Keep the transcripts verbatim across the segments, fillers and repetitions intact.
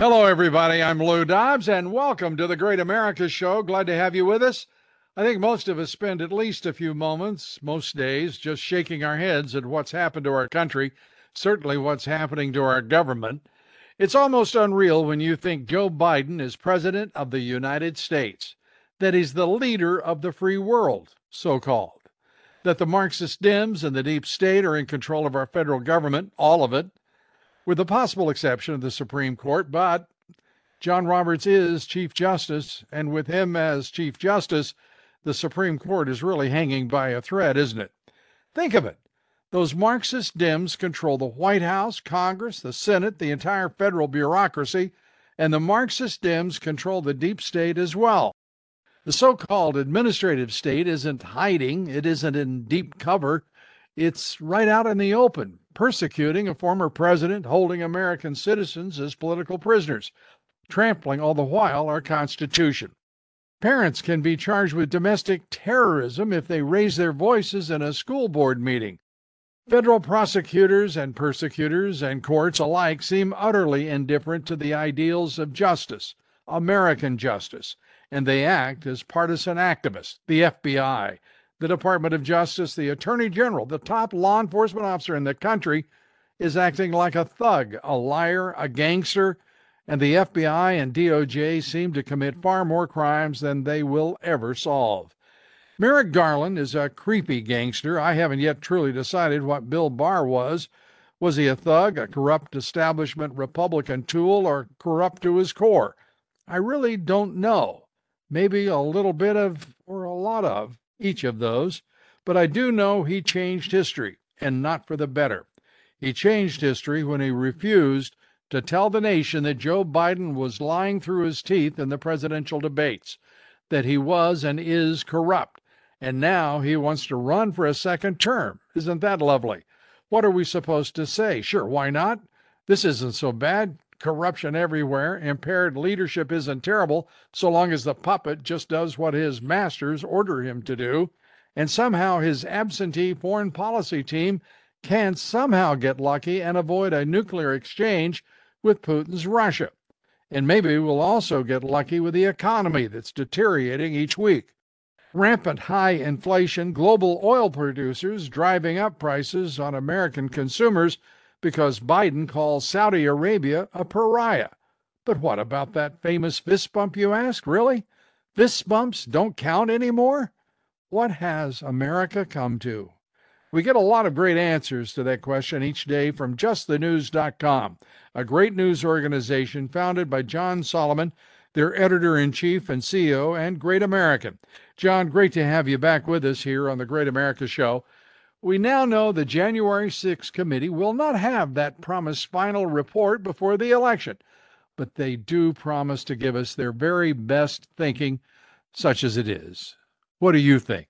Hello, everybody. I'm Lou Dobbs, and welcome to The Great America Show. Glad to have you with us. I think most of us spend at least a few moments, most days, just shaking our heads at what's happened to our country, certainly what's happening to our government. It's almost unreal when you think Joe Biden is president of the United States, that he's the leader of the free world, so-called, that the Marxist Dems and the deep state are in control of our federal government, all of it, with the possible exception of the Supreme Court, but John Roberts is Chief Justice, and with him as Chief Justice, the Supreme Court is really hanging by a thread, isn't it? Think of it. Those Marxist Dems control the White House, Congress, the Senate, the entire federal bureaucracy, and the Marxist Dems control the deep state as well. The so-called administrative state isn't hiding, it isn't in deep cover, it's right out in the open, persecuting a former president, holding American citizens as political prisoners, trampling all the while our Constitution. Parents can be charged with domestic terrorism if they raise their voices in a school board meeting. Federal prosecutors and persecutors and courts alike seem utterly indifferent to the ideals of justice, American justice, and they act as partisan activists, the F B I, the Department of Justice, the Attorney General, the top law enforcement officer in the country is acting like a thug, a liar, a gangster, and the F B I and D O J seem to commit far more crimes than they will ever solve. Merrick Garland is a creepy gangster. I haven't yet truly decided what Bill Barr was. Was he a thug, a corrupt establishment Republican tool, or corrupt to his core? I really don't know. Maybe a little bit of, or a lot of, each of those, but I do know he changed history, and not for the better. He changed history when he refused to tell the nation that Joe Biden was lying through his teeth in the presidential debates, that he was and is corrupt, and now he wants to run for a second term. Isn't that lovely? What are we supposed to say? Sure, why not? This isn't so bad. Corruption everywhere. Impaired leadership isn't terrible, so long as the puppet just does what his masters order him to do. And somehow his absentee foreign policy team can somehow get lucky and avoid a nuclear exchange with Putin's Russia. And maybe we'll also get lucky with the economy that's deteriorating each week. Rampant high inflation, global oil producers driving up prices on American consumers because Biden calls Saudi Arabia a pariah. But what about that famous fist bump, you ask? Really? Fist bumps don't count anymore? What has America come to? We get a lot of great answers to that question each day from just the news dot com, a great news organization founded by John Solomon, their editor-in-chief and C E O, and great American. John, great to have you back with us here on The Great America Show. We now know the January sixth committee will not have that promised final report before the election, but they do promise to give us their very best thinking, such as it is. What do you think?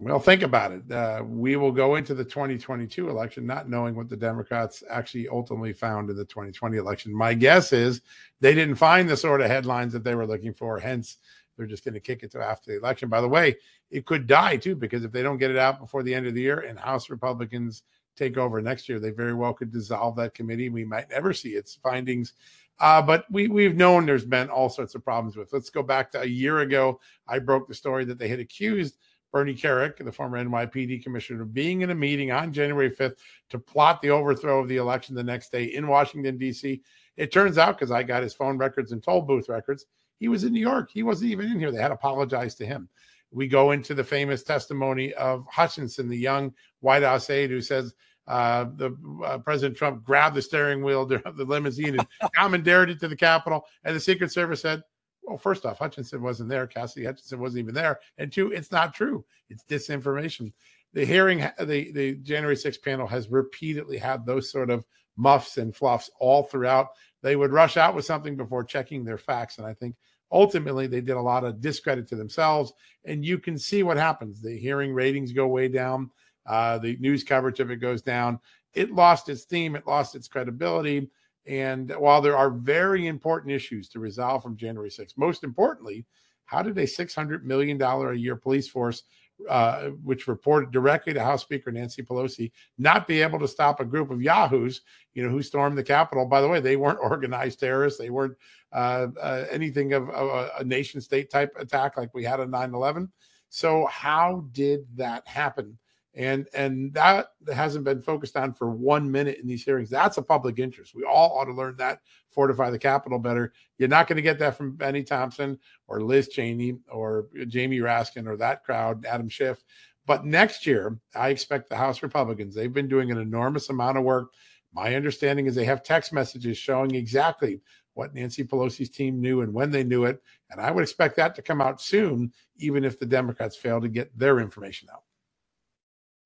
Well, think about it. Uh, we will go into the twenty twenty-two election not knowing what the Democrats actually ultimately found in the twenty twenty election. My guess is they didn't find the sort of headlines that they were looking for, hence they're just going to kick it to after the election. By the way, it could die, too, because if they don't get it out before the end of the year and House Republicans take over next year, they very well could dissolve that committee. We might never see its findings. Uh, but we, we've known there's been all sorts of problems with. Let's go back to a year ago. I broke the story that they had accused Bernie Kerik, the former N Y P D commissioner, being in a meeting on January fifth to plot the overthrow of the election the next day in Washington, D C. It turns out, because I got his phone records and toll booth records, he was in New York. He wasn't even in here. They had apologized to him. We go into the famous testimony of Hutchinson, the young White House aide who says uh, the uh, President Trump grabbed the steering wheel of the limousine and commandeered it to the Capitol. And the Secret Service said, well, first off, Hutchinson wasn't there. Cassidy Hutchinson wasn't even there. And two, it's not true. It's disinformation. The hearing, the, the January sixth panel has repeatedly had those sort of muffs and fluffs all throughout. They would rush out with something before checking their facts. And I think ultimately they did a lot of discredit to themselves. And you can see what happens. The hearing ratings go way down. Uh, the news coverage of it goes down. It lost its theme. It lost its credibility. And while there are very important issues to resolve from January sixth, most importantly, how did a six hundred million dollars a year police force, uh, which reported directly to House Speaker Nancy Pelosi, not be able to stop a group of yahoos, you know, who stormed the Capitol? By the way, they weren't organized terrorists. They weren't uh, uh, anything of, of a, a nation state type attack like we had on nine eleven. So how did that happen? And and that hasn't been focused on for one minute in these hearings. That's a public interest. We all ought to learn that, fortify the Capitol better. You're not going to get that from Benny Thompson or Liz Cheney or Jamie Raskin or that crowd, Adam Schiff. But next year, I expect the House Republicans, they've been doing an enormous amount of work. My understanding is they have text messages showing exactly what Nancy Pelosi's team knew and when they knew it. And I would expect that to come out soon, even if the Democrats fail to get their information out.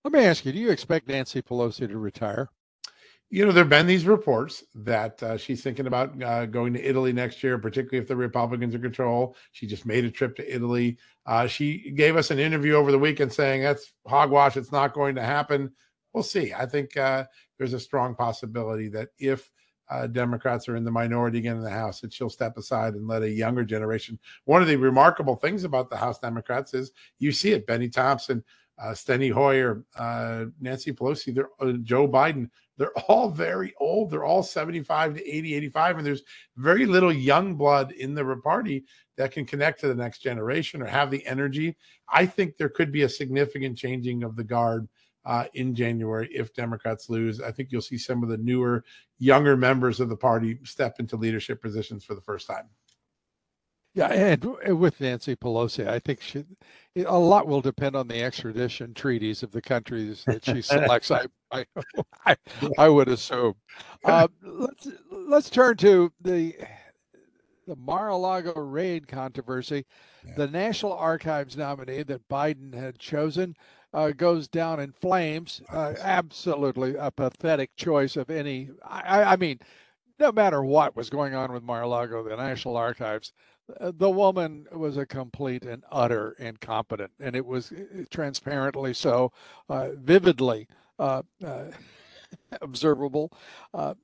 Let me ask you, do you expect Nancy Pelosi to retire? You know, there have been these reports that uh, she's thinking about uh, going to Italy next year, particularly if the Republicans are in control. She just made a trip to Italy. Uh, she gave us an interview over the weekend saying that's hogwash. It's not going to happen. We'll see. I think uh, there's a strong possibility that if uh, Democrats are in the minority again in the House, that she'll step aside and let a younger generation. One of the remarkable things about the House Democrats is you see it, Benny Thompson, Uh, Steny Hoyer, uh, Nancy Pelosi, they're, uh, Joe Biden, they're all very old. They're all seventy-five to eighty, eighty-five, and there's very little young blood in the party that can connect to the next generation or have the energy. I think there could be a significant changing of the guard uh, in January if Democrats lose. I think you'll see some of the newer, younger members of the party step into leadership positions for the first time. Yeah, and with Nancy Pelosi, I think she, a lot will depend on the extradition treaties of the countries that she selects, I, I, I, I would assume. Uh, let's, let's turn to the, the Mar-a-Lago raid controversy. Yeah. The National Archives nominee that Biden had chosen uh, goes down in flames. Uh, absolutely a pathetic choice of any, I, I mean, no matter what was going on with Mar-a-Lago, the National Archives, the woman was a complete and utter incompetent, and it was transparently so, uh, vividly uh, uh, observable. Uh,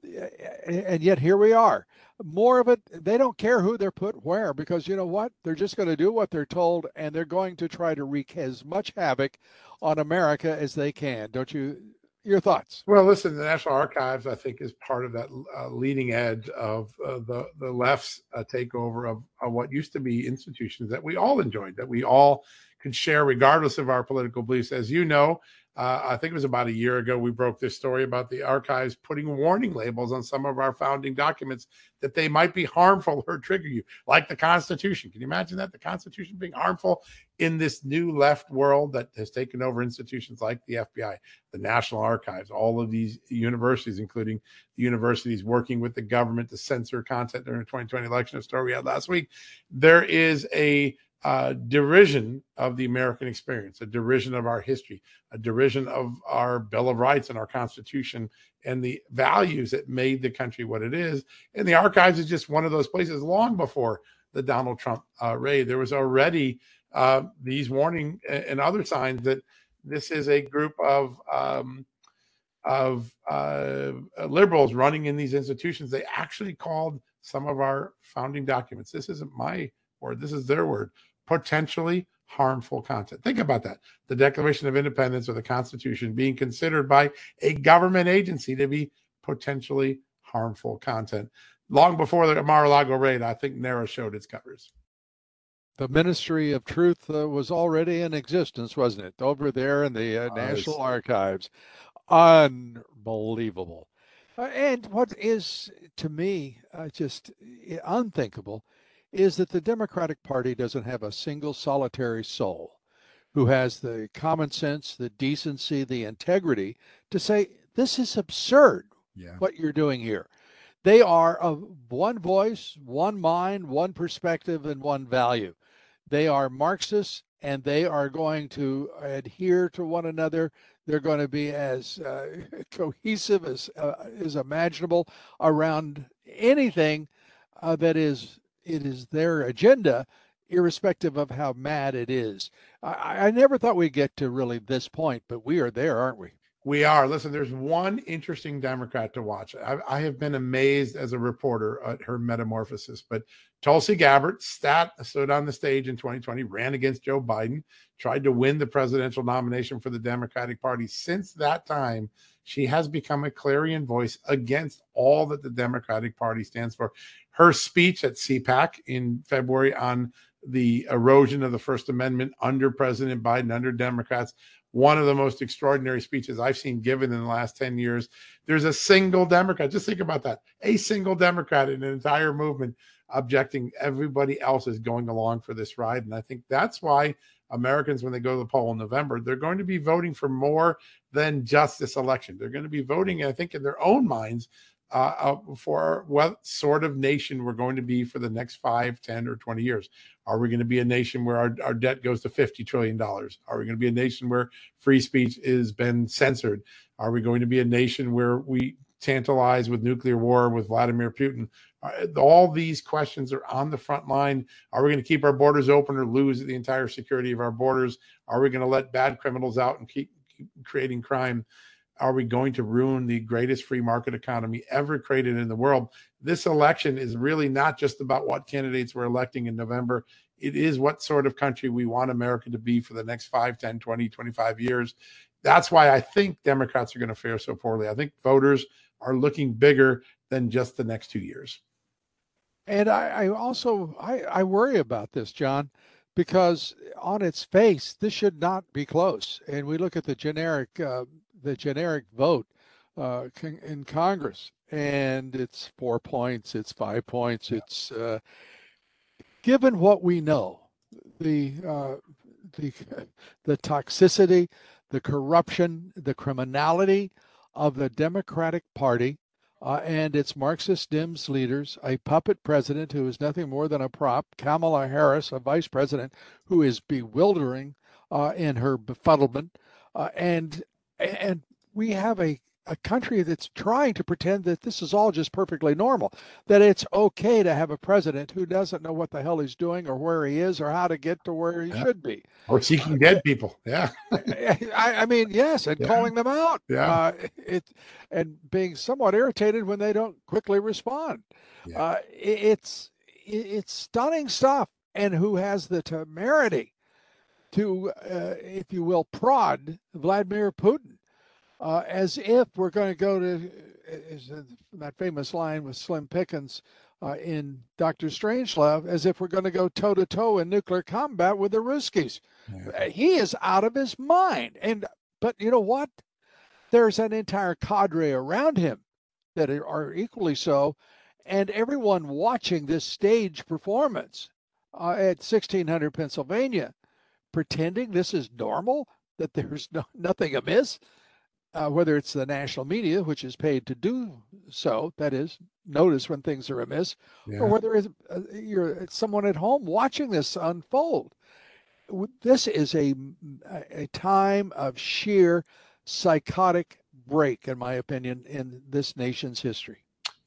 and yet here we are. More of it, they don't care who they're put where, because you know what? They're just going to do what they're told, and they're going to try to wreak as much havoc on America as they can. Don't you? Your thoughts? Well, listen, the National Archives, I think, is part of that uh, leading edge of uh, the, the left's uh, takeover of, of what used to be institutions that we all enjoyed, that we all could share regardless of our political beliefs. As you know, uh, I think it was about a year ago, we broke this story about the archives putting warning labels on some of our founding documents that they might be harmful or trigger you, like the Constitution. Can you imagine that? The Constitution being harmful in this new left world that has taken over institutions like the F B I, the National Archives, all of these universities, including the universities working with the government to censor content during the twenty twenty election, a story we had last week. There is a Uh, derision of the American experience, a derision of our history, a derision of our Bill of Rights and our Constitution and the values that made the country what it is. And the archives is just one of those places. Long before the Donald Trump uh, raid, there was already uh, these warning and other signs that this is a group of um, of uh, liberals running in these institutions. They actually called some of our founding documents, this isn't my word, this is their word, potentially harmful content. Think about that. The Declaration of Independence or the Constitution being considered by a government agency to be potentially harmful content. Long before the Mar-a-Lago raid, I think NARA showed its colors. The Ministry of Truth uh, was already in existence, wasn't it? Over there in the uh, National uh, Archives. Unbelievable. Uh, and what is, to me, uh, just unthinkable is that the Democratic Party doesn't have a single solitary soul who has the common sense, the decency, the integrity to say, this is absurd, yeah, what you're doing here. They are of one voice, one mind, one perspective, and one value. They are Marxists, and they are going to adhere to one another. They're going to be as uh, cohesive as uh, as imaginable around anything uh, that is it is their agenda, irrespective of how mad it is. I, I never thought we'd get to really this point, but we are there, aren't we? We are. Listen, there's one interesting Democrat to watch. I, I have been amazed as a reporter at her metamorphosis. But Tulsi Gabbard sat, stood on the stage in twenty twenty, ran against Joe Biden, tried to win the presidential nomination for the Democratic Party. Since that time, she has become a clarion voice against all that the Democratic Party stands for. Her speech at C PAC in February on the erosion of the First Amendment under President Biden, under Democrats, one of the most extraordinary speeches I've seen given in the last ten years. There's a single Democrat. Just think about that. A single Democrat in an entire movement objecting. Everybody else is going along for this ride. And I think that's why Americans, when they go to the poll in November, they're going to be voting for more than just this election. They're going to be voting, I think, in their own minds uh, for what sort of nation we're going to be for the next five, ten, or twenty years. Are we going to be a nation where our, our debt goes to fifty trillion dollars? Are we going to be a nation where free speech has been censored? Are we going to be a nation where we tantalize with nuclear war with Vladimir Putin? All these questions are on the front line. Are we going to keep our borders open or lose the entire security of our borders? Are we going to let bad criminals out and keep, keep creating crime? Are we going to ruin the greatest free market economy ever created in the world? This election is really not just about what candidates we're electing in November. It is what sort of country we want America to be for the next five, ten, twenty, twenty-five years. That's why I think Democrats are going to fare so poorly. I think voters are looking bigger than just the next two years. And I, I also, I, I worry about this, John, because on its face, this should not be close. And we look at the generic uh, the generic vote uh, in Congress, and it's four points, it's five points. Yeah. It's uh, given what we know, the uh, the the toxicity, the corruption, the criminality of the Democratic Party uh, and its Marxist Dems leaders, a puppet president who is nothing more than a prop, Kamala Harris, a vice president who is bewildering uh, in her befuddlement, uh, and And we have a, a country that's trying to pretend that this is all just perfectly normal, that it's okay to have a president who doesn't know what the hell he's doing or where he is or how to get to where he yeah. should be. Or seeking dead people. Yeah. I, I mean, yes, and yeah. calling them out. Yeah. Uh, it, and being somewhat irritated when they don't quickly respond. Yeah. Uh, it, it's, it, it's stunning stuff. And who has the temerity to, uh, if you will, prod Vladimir Putin uh, as if we're going to go to uh, that famous line with Slim Pickens uh, in Doctor Strangelove, as if we're going to go toe-to-toe in nuclear combat with the Ruskies. Yeah. He is out of his mind. And but you know what? There's an entire cadre around him that are equally so, and everyone watching this stage performance uh, at sixteen hundred Pennsylvania, pretending this is normal, that there's no, nothing amiss, uh, whether it's the national media, which is paid to do so, that is, notice when things are amiss, yeah. or whether it's, uh, you're it's someone at home watching this unfold. This is a, a time of sheer psychotic break, in my opinion, in this nation's history.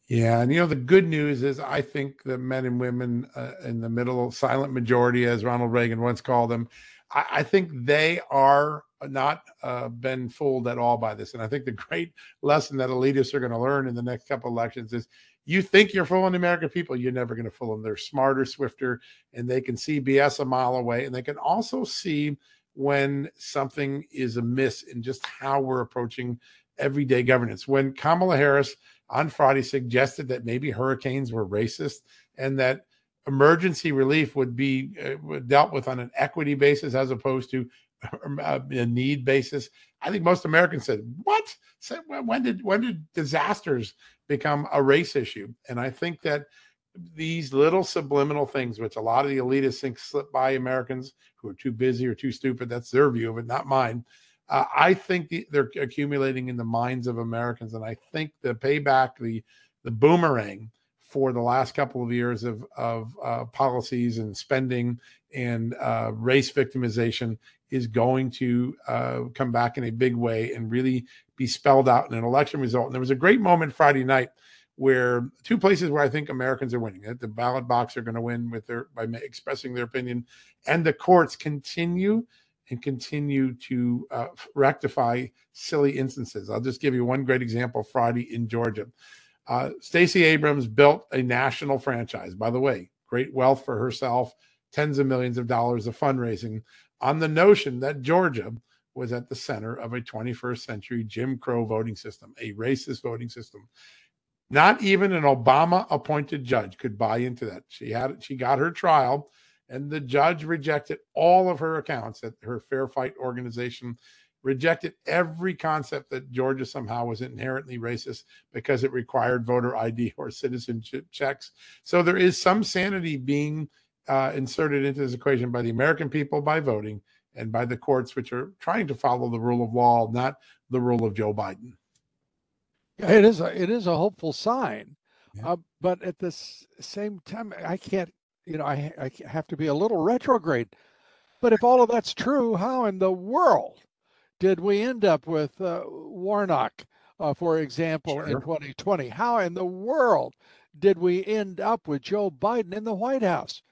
Yeah. And, you know, the good news is I think the men and women uh, in the middle, silent majority, as Ronald Reagan once called them, I, I think they are not uh, been fooled at all by this. And I think the great lesson that elitists are going to learn in the next couple elections is you think you're fooling the American people. You're never going to fool them. They're smarter, swifter, and they can see B S a mile away. And they can also see when something is amiss in just how we're approaching everyday governance. When Kamala Harris on Friday suggested that maybe hurricanes were racist and that emergency relief would be uh, dealt with on an equity basis as opposed to uh, a need basis, I think most Americans said, what? So when did, when did disasters become a race issue? And I think that these little subliminal things, which a lot of the elitists think slip by Americans who are too busy or too stupid, that's their view of it, not mine. Uh, I think the, they're accumulating in the minds of Americans, and I think the payback, the the boomerang for the last couple of years of, of uh, policies and spending and uh, race victimization is going to uh, come back in a big way and really be spelled out in an election result. And there was a great moment Friday night where two places where I think Americans are winning, that the ballot box are going to win with their by expressing their opinion, and the courts continue and continue to uh, rectify silly instances. I'll just give you one great example Friday in Georgia. Uh, Stacey Abrams built a national franchise, by the way, great wealth for herself, tens of millions of dollars of fundraising, on the notion that Georgia was at the center of a twenty-first century Jim Crow voting system, a racist voting system. Not even an Obama-appointed judge could buy into that. She had, she got her trial, and the judge rejected all of her accounts at her Fair Fight organization, rejected every concept that Georgia somehow was inherently racist because it required voter I D or citizenship checks. So there is some sanity being uh, inserted into this equation by the American people by voting and by the courts, which are trying to follow the rule of law, not the rule of Joe Biden. It is a, it is a hopeful sign, yeah. uh, but at the same time, I can't, you know, I, I have to be a little retrograde. But if all of that's true, how in the world did we end up with uh, Warnock, uh, for example, sure. in twenty twenty? How in the world did we end up with Joe Biden in the White House?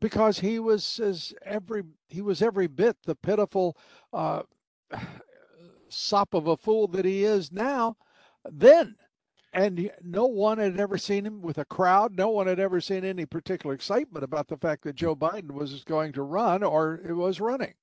Because he was as every he was every bit the pitiful uh, sop of a fool that he is now. Then, and no one had ever seen him with a crowd. No one had ever seen any particular excitement about the fact that Joe Biden was going to run or it was running.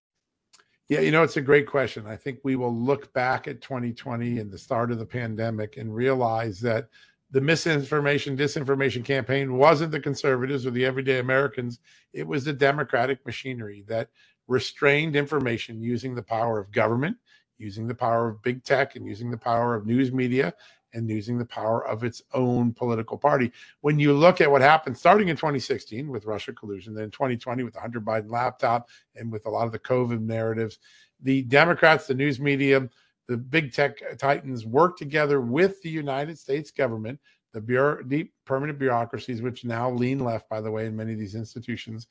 Yeah, you know, it's a great question. I think we will look back at twenty twenty and the start of the pandemic and realize that the misinformation, disinformation campaign wasn't the conservatives or the everyday Americans. It was the Democratic machinery that restrained information using the power of government, using the power of big tech, and using the power of news media, and using the power of its own political party. When you look at what happened starting in twenty sixteen with Russia collusion, then twenty twenty with the Hunter Biden laptop and with a lot of the COVID narratives, the Democrats, the news media, the big tech titans worked together with the United States government, the bureau, deep permanent bureaucracies, which now lean left, by the way, in many of these institutions,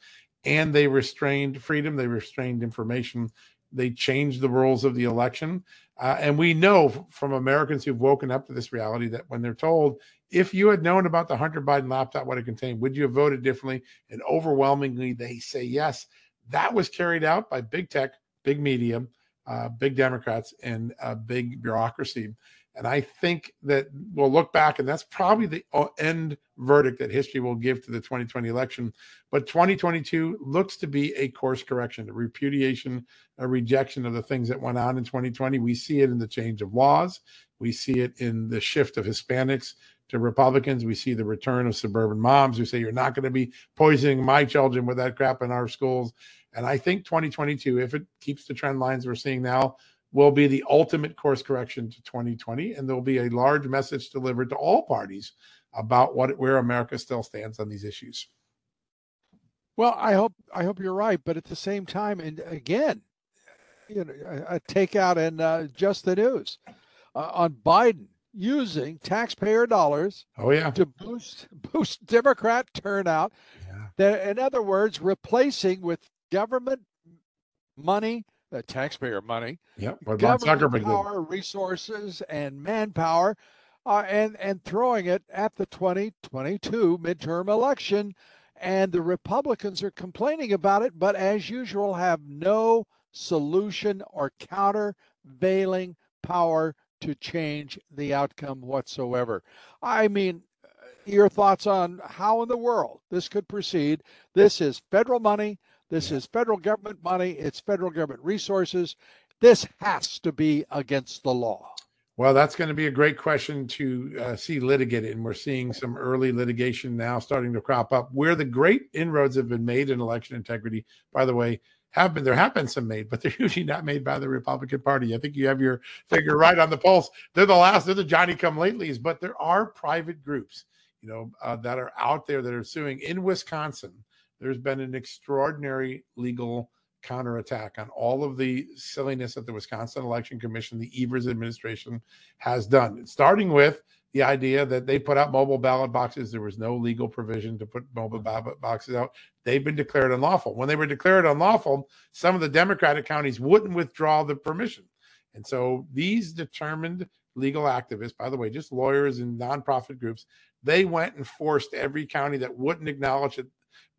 and they restrained freedom, they restrained information, they changed the rules of the election. Uh, and we know from Americans who've woken up to this reality that when they're told, if you had known about the Hunter Biden laptop, what it contained, would you have voted differently? And overwhelmingly, they say yes. That was carried out by big tech, big media, uh, big Democrats, and uh, big bureaucracy. And I think that we'll look back, and that's probably the end verdict that history will give to the twenty twenty election. But twenty twenty-two looks to be a course correction, a repudiation, a rejection of the things that went on in twenty twenty. We see it in the change of laws. We see it in the shift of Hispanics to Republicans. We see the return of suburban moms who say, you're not going to be poisoning my children with that crap in our schools. And I think twenty twenty-two, if it keeps the trend lines we're seeing now, will be the ultimate course correction to twenty twenty, and there'll be a large message delivered to all parties about what where America still stands on these issues. Well, I hope I hope you're right, but at the same time, and again, you know, a takeout and uh, just the news uh, on Biden using taxpayer dollars. Oh yeah, to boost boost Democrat turnout. Yeah. That, in other words, replacing with government money. The taxpayer money, yep, government power, resources, and manpower, uh, and, and throwing it at the twenty twenty-two midterm election. And the Republicans are complaining about it, but as usual, have no solution or countervailing power to change the outcome whatsoever. I mean, your thoughts on how in the world this could proceed. This is federal money. This is federal government money. It's federal government resources. This has to be against the law. Well, that's going to be a great question to uh, see litigated, and we're seeing some early litigation now starting to crop up where the great inroads have been made in election integrity. By the way, have been there have been some made, but they're usually not made by the Republican Party. I think you have your finger right on the pulse. They're the last. They're the Johnny-come-latelys, but there are private groups, you know, uh, that are out there that are suing in Wisconsin. There's been an extraordinary legal counterattack on all of the silliness that the Wisconsin Election Commission, the Evers administration, has done, starting with the idea that they put out mobile ballot boxes. There was no legal provision to put mobile ballot boxes out. They've been declared unlawful. When they were declared unlawful, some of the Democratic counties wouldn't withdraw the permission. And so these determined legal activists, by the way, just lawyers and nonprofit groups, they went and forced every county that wouldn't acknowledge that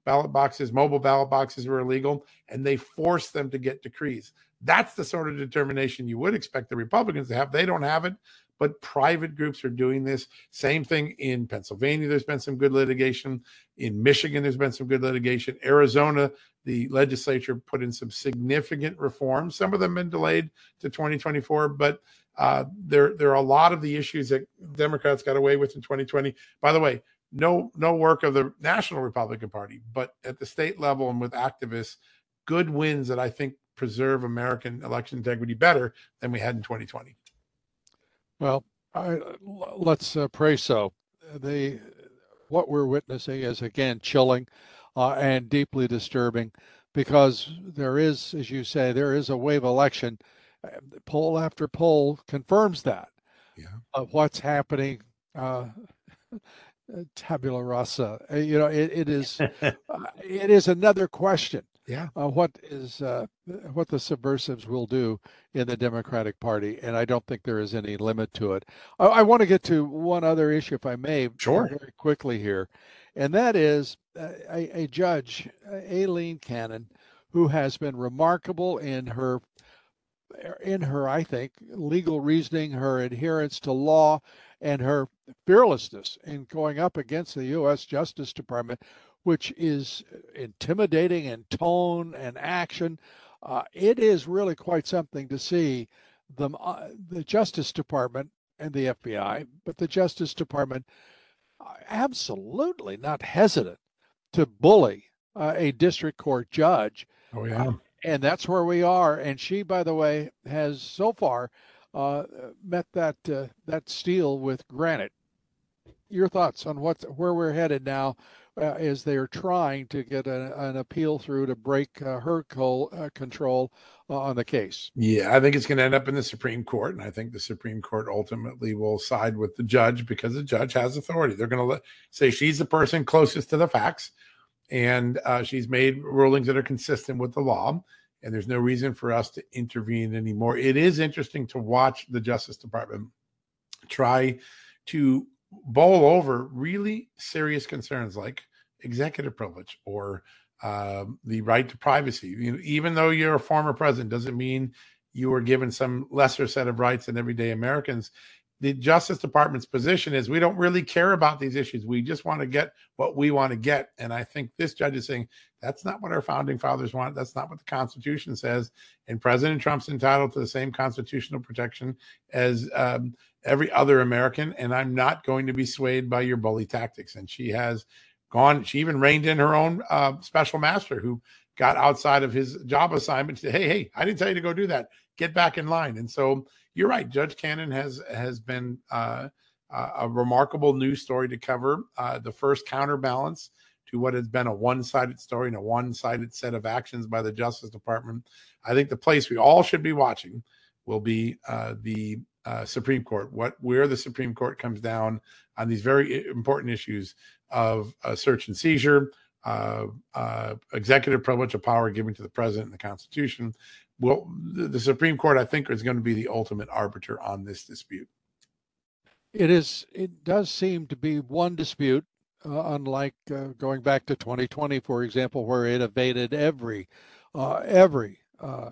ballot boxes, mobile ballot boxes were illegal, and they forced them to get decrees. That's the sort of determination you would expect the Republicans to have. They don't have it, but private groups are doing this. Same thing in Pennsylvania. There's been some good litigation. In Michigan, there's been some good litigation. Arizona, the legislature put in some significant reforms. Some of them have been delayed to twenty twenty-four, but uh, there, there are a lot of the issues that Democrats got away with in twenty twenty. By the way, no, no work of the National Republican Party, but at the state level and with activists, good wins that I think preserve American election integrity better than we had in twenty twenty. Well, I, let's uh, pray so. They, what we're witnessing is, again, chilling uh, and deeply disturbing, because there is, as you say, there is a wave election. Poll after poll confirms that. Yeah. Uh, what's happening, uh, tabula rasa. You know, it, it is uh, it is another question. Yeah, uh, what is uh, what the subversives will do in the Democratic Party, and I don't think there is any limit to it. I, I want to get to one other issue, if I may, sure, very quickly here, and that is uh, a, a judge, Aileen Cannon, who has been remarkable in her, in her, I think, legal reasoning, her adherence to law, and her fearlessness in going up against the U S Justice Department, which is intimidating in tone and action. Uh, it is really quite something to see the, uh, the Justice Department and the F B I, but the Justice Department absolutely not hesitant to bully uh, a district court judge. Oh, yeah. Uh, and that's where we are. And she, by the way, has so far uh, met that uh, that steel with granite. Your thoughts on what, where we're headed now, Uh, is they're trying to get a, an appeal through to break uh, her co- uh, control uh, on the case. Yeah, I think it's going to end up in the Supreme Court, and I think the Supreme Court ultimately will side with the judge, because the judge has authority. They're going to let, say she's the person closest to the facts, and uh, she's made rulings that are consistent with the law, and there's no reason for us to intervene anymore. It is interesting to watch the Justice Department try to bowl over really serious concerns like executive privilege or uh, the right to privacy. You know, even though you're a former president doesn't mean you were given some lesser set of rights than everyday Americans. The Justice Department's position is we don't really care about these issues. We just want to get what we want to get. And I think this judge is saying that's not what our founding fathers want. That's not what the Constitution says. And President Trump's entitled to the same constitutional protection as um, every other American. And I'm not going to be swayed by your bully tactics. And she has gone. She even reined in her own uh, special master who got outside of his job assignment. She said, hey, hey, I didn't tell you to go do that. Get back in line. And so you're right. Judge Cannon has has been uh, a remarkable news story to cover. Uh, the first counterbalance to what has been a one-sided story and a one-sided set of actions by the Justice Department. I think the place we all should be watching will be uh, the uh, Supreme Court. What where the Supreme Court comes down on these very important issues of uh, search and seizure, uh, uh, executive privilege of power given to the president in the Constitution. Well, the Supreme Court, I think, is going to be the ultimate arbiter on this dispute. It is. It does seem to be one dispute, uh, unlike uh, going back to twenty twenty, for example, where it evaded every uh, every uh,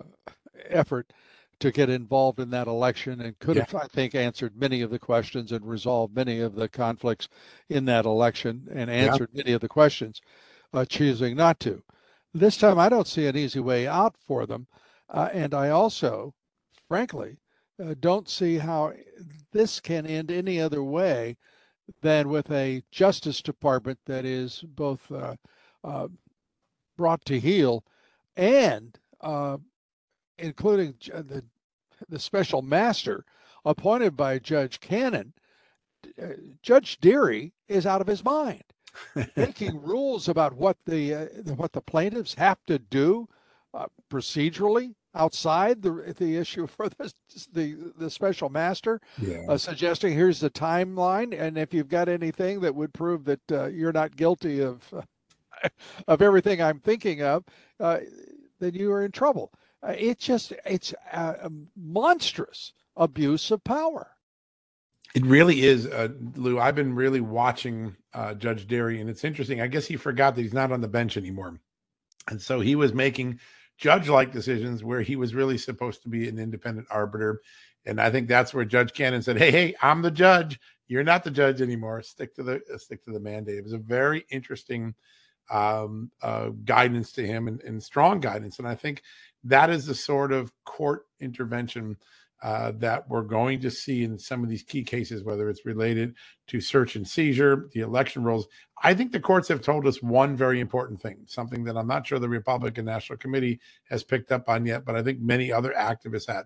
effort to get involved in that election and could yeah. have, I think, answered many of the questions and resolved many of the conflicts in that election and answered yeah. many of the questions, uh, choosing not to. This time, I don't see an easy way out for them. Uh, and I also, frankly, uh, don't see how this can end any other way than with a Justice Department that is both uh, uh, brought to heel and uh, including the, the special master appointed by Judge Cannon. Uh, Judge Deary is out of his mind, making rules about what the, uh, what the plaintiffs have to do. Uh, procedurally, outside the the issue for the the, the special master, yeah. uh, suggesting here's the timeline, and if you've got anything that would prove that uh, you're not guilty of uh, of everything I'm thinking of, uh, then you are in trouble. Uh, it just it's a monstrous abuse of power. It really is, uh, Lou. I've been really watching uh, Judge Deary, and it's interesting. I guess he forgot that he's not on the bench anymore. And so he was making judge-like decisions where he was really supposed to be an independent arbiter. And I think that's where Judge Cannon said, hey, hey, I'm the judge. You're not the judge anymore. Stick to the uh, stick to the mandate. It was a very interesting um, uh, guidance to him, and, and strong guidance. And I think that is the sort of court intervention Uh, that we're going to see in some of these key cases, whether it's related to search and seizure, the election rolls. I think the courts have told us one very important thing, something that I'm not sure the Republican National Committee has picked up on yet, but I think many other activists had.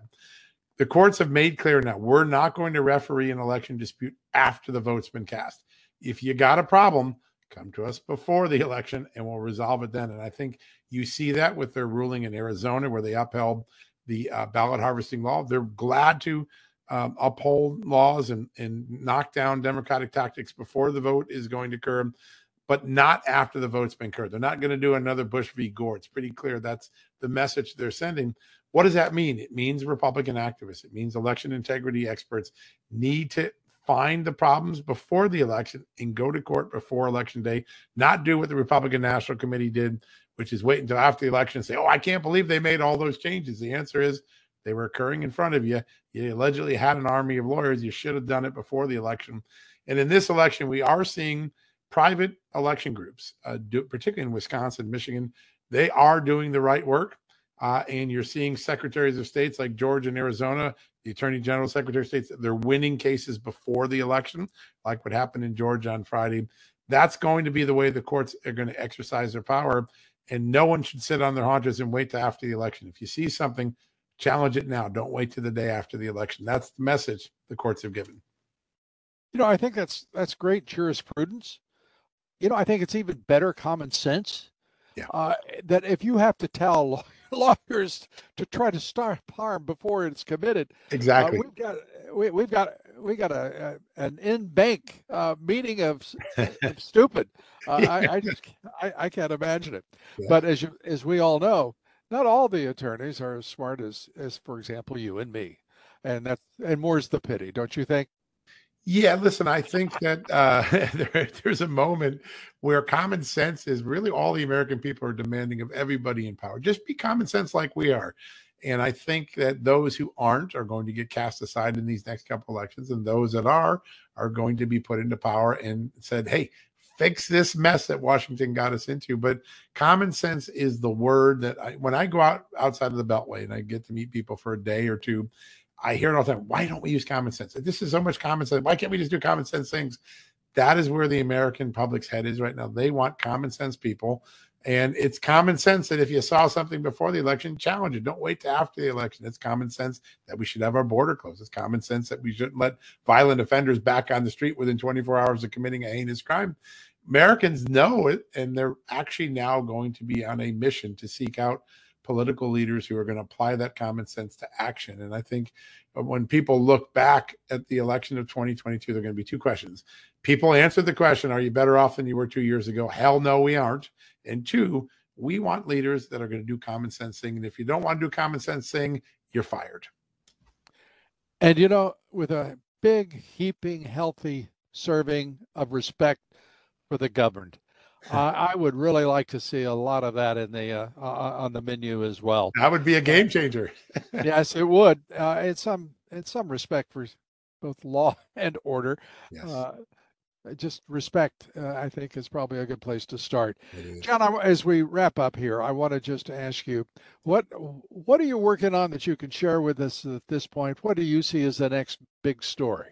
The courts have made clear now, we're not going to referee an election dispute after the vote's been cast. If you got a problem, come to us before the election and we'll resolve it then. And I think you see that with their ruling in Arizona, where they upheld the uh, ballot harvesting law. They're glad to um, uphold laws and, and knock down democratic tactics before the vote is going to occur, but not after the vote's been occurred. They're not going to do another Bush v. Gore. It's pretty clear that's the message they're sending. What does that mean? It means Republican activists. It means election integrity experts need to find the problems before the election and go to court before Election Day, not do what the Republican National Committee did, which is wait until after the election and say, oh, I can't believe they made all those changes. The answer is they were occurring in front of you. You allegedly had an army of lawyers. You should have done it before the election. And in this election, we are seeing private election groups, uh, do, particularly in Wisconsin, Michigan. They are doing the right work. Uh, and you're seeing secretaries of states like Georgia and Arizona, the attorney general, secretary of states, they're winning cases before the election, like what happened in Georgia on Friday. That's going to be the way the courts are going to exercise their power. And no one should sit on their haunches and wait till after the election. If you see something, challenge it now. Don't wait till the day after the election. That's the message the courts have given. You know, I think that's that's great jurisprudence. You know, I think it's even better common sense. Yeah. Uh, that if you have to tell lawyers to try to stop harm before it's committed, exactly. Uh, we've got we, we've got we got a, a an in bank uh, meeting of, of stupid. Uh, yeah. I, I just I, I can't imagine it. Yeah. But as you, as we all know, not all the attorneys are as smart as as for example you and me, and that's and more's the pity, don't you think? Yeah, listen, I think that uh, there, there's a moment where common sense is really all the American people are demanding of everybody in power. Just be common sense like we are. And I think that those who aren't are going to get cast aside in these next couple elections. And those that are are going to be put into power and said, hey, fix this mess that Washington got us into. But common sense is the word that I, when I go out outside of the Beltway and I get to meet people for a day or two, I hear it all the time. Why don't we use common sense? This is so much common sense. Why can't we just do common sense things? That is where the American public's head is right now. They want common sense people. And it's common sense that if you saw something before the election, challenge it. Don't wait till after the election. It's common sense that we should have our border closed. It's common sense that we shouldn't let violent offenders back on the street within twenty-four hours of committing a heinous crime. Americans know it, and they're actually now going to be on a mission to seek out political leaders who are going to apply that common sense to action. And I think when people look back at the election of twenty twenty-two, there are going to be two questions. People answered the question, are you better off than you were two years ago? Hell no, we aren't. And two, we want leaders that are going to do common sense thing. And if you don't want to do common sense thing, you're fired. And, you know, with a big, heaping, healthy serving of respect for the governed, Uh, I would really like to see a lot of that in the uh, uh, on the menu as well. That would be a game changer. Yes, it would. Uh, it's some in some respect for both law and order. Yes. Uh, just respect, uh, I think, is probably a good place to start. John, I, as we wrap up here, I want to just ask you, what what are you working on that you can share with us at this point? What do you see as the next big story?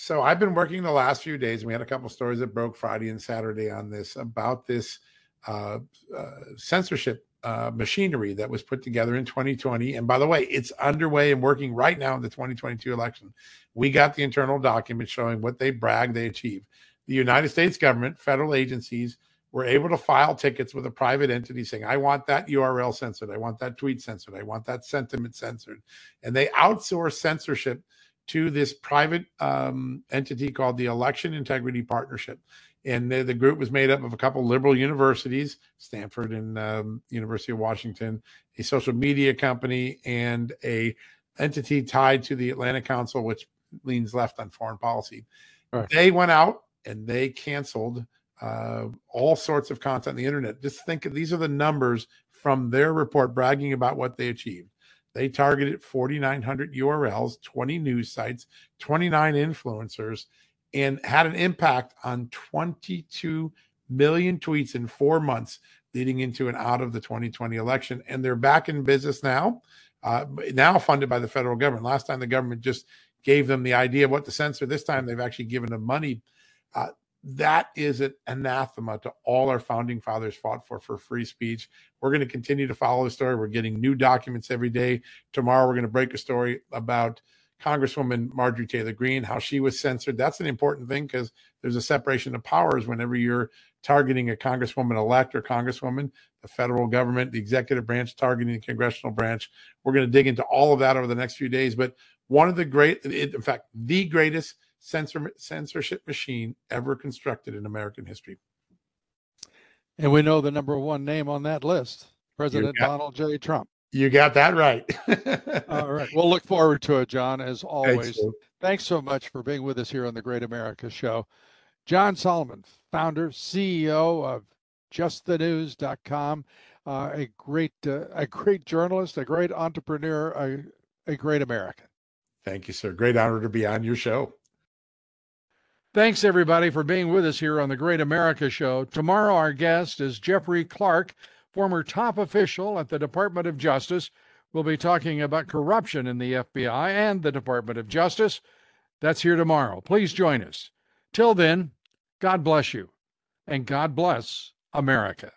So I've been working the last few days. We had a couple of stories that broke Friday and Saturday on this about this uh, uh, censorship uh, machinery that was put together in twenty twenty. And by the way, it's underway and working right now in the twenty twenty-two election. We got the internal document showing what they brag they achieve. The United States government, federal agencies, were able to file tickets with a private entity saying, I want that U R L censored. I want that tweet censored. I want that sentiment censored. And they outsourced censorship to this private um, entity called the Election Integrity Partnership. And the, the group was made up of a couple liberal universities, Stanford and um, University of Washington, a social media company, and a entity tied to the Atlantic Council, which leans left on foreign policy. Right. They went out and they canceled uh, all sorts of content on the internet. Just think, these are the numbers from their report bragging about what they achieved. They targeted forty-nine hundred U R Ls, twenty news sites, twenty-nine influencers, and had an impact on twenty-two million tweets in four months leading into and out of the twenty twenty election. And they're back in business now, uh, now funded by the federal government. Last time the government just gave them the idea of what to censor. This time they've actually given them money. Uh, that is an anathema to all our founding fathers fought for, for free speech. We're going to continue to follow the story. We're getting new documents every day. Tomorrow we're going to break a story about Congresswoman Marjorie Taylor Greene, how she was censored. That's an important thing because there's a separation of powers whenever you're targeting a congresswoman-elect or congresswoman, the federal government, the executive branch, targeting the congressional branch. We're going to dig into all of that over the next few days. But one of the great, in fact, the greatest censor, censorship machine ever constructed in American history. And we know the number one name on that list, President got- Donald J. Trump. You got that right. All right. We'll look forward to it, John, as always. Thanks, Thanks so much for being with us here on The Great America Show. John Solomon, founder, C E O of just the news dot com, uh, a great uh, a great journalist, a great entrepreneur, a, a great American. Thank you, sir. Great honor to be on your show. Thanks, everybody, for being with us here on The Great America Show. Tomorrow, our guest is Jeffrey Clark, former top official at the Department of Justice. Will be talking about corruption in the F B I and the Department of Justice. That's here tomorrow. Please join us. Till then, God bless you, and God bless America.